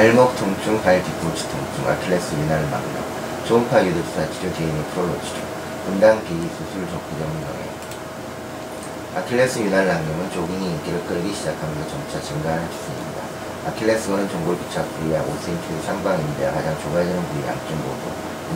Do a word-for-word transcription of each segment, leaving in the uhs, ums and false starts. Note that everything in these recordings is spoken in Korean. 발목 통증, 발 뒤꿈치 통증, 아킬레스 윤활막염, 초음파 유두사 치료, 제이미 프롤로 치료, 분당 기기 수술 접구 전문 병행. 아킬레스 윤활막염은 조깅이 인기를 끌기 시작하면서 점차 증가하는 기술입니다. 아킬레스건은 종골부착 부위와 오 센티미터 상방 인대와 가장 좁아지는 부위 양쪽으로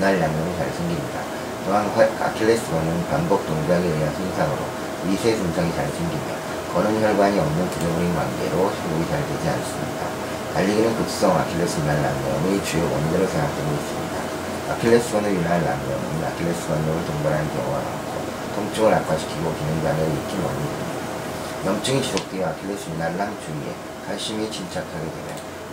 윤활막염이 잘 생깁니다. 또한 아킬레스건은 반복 동작에 의한 손상으로 미세 손상이 잘 생기며 거름혈관이 없는 부조물인 관계로 회복이 잘 되지 않습니다. 달리기는 급성 아킬레스 윤활막염의 주요 원인으로 생각되고 있습니다. 아킬레스건의 윤활막염은 아킬레스건으로 동반하는 경우가 많고 통증을 악화시키고 기능장애를 일으킨 원인입니다. 염증이 지속되어 아킬레스 윤활랑 주위에 칼슘이 침착하게 되면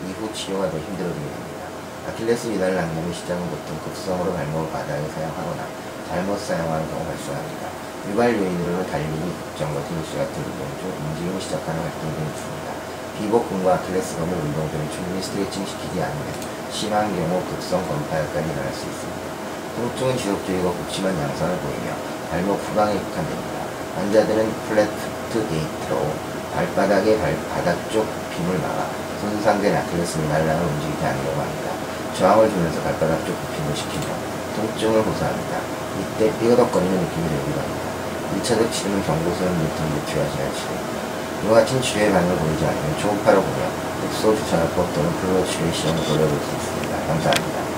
이후 치료가 더 힘들어지게 됩니다. 아킬레스 윤활막염의 시작은 보통 급성으로 발목을 바닥에 사용하거나 잘못 사용하는 경우 발생합니다. 유발 요인으로는 달리기, 급정거, 테니스 같은 운동 중 움직임을 시작하는 활동 등이 있습니다. 비복근과 아킬레스건을 운동 중에 충분히 스트레칭 시키지 않으면 심한 경우 급성 건파열까지 일어날 수 있습니다. 통증은 지속적이고 극심한 양상을 보이며 발목 후방에 국한됩니다. 환자들은 플랫푸트 게이트로 발바닥에 발, 바닥 쪽 빔을 막아 손상된 아킬레스 윤활랑을 움직이지 않으려고 합니다. 저항을 주면서 발바닥 쪽 굽힘을 시키며 통증을 호소합니다. 이때 삐거덕거리는 느낌이 들기도 합니다. 일 차적 치료는 경고소염 유통제 치료하셔야 치료. 이와 같은 치료의 반응을 보이지 않으면 초음파로 보며 흡소 주차요법 또는 플로 치료의 시험을 돌려볼 수 있습니다. 감사합니다.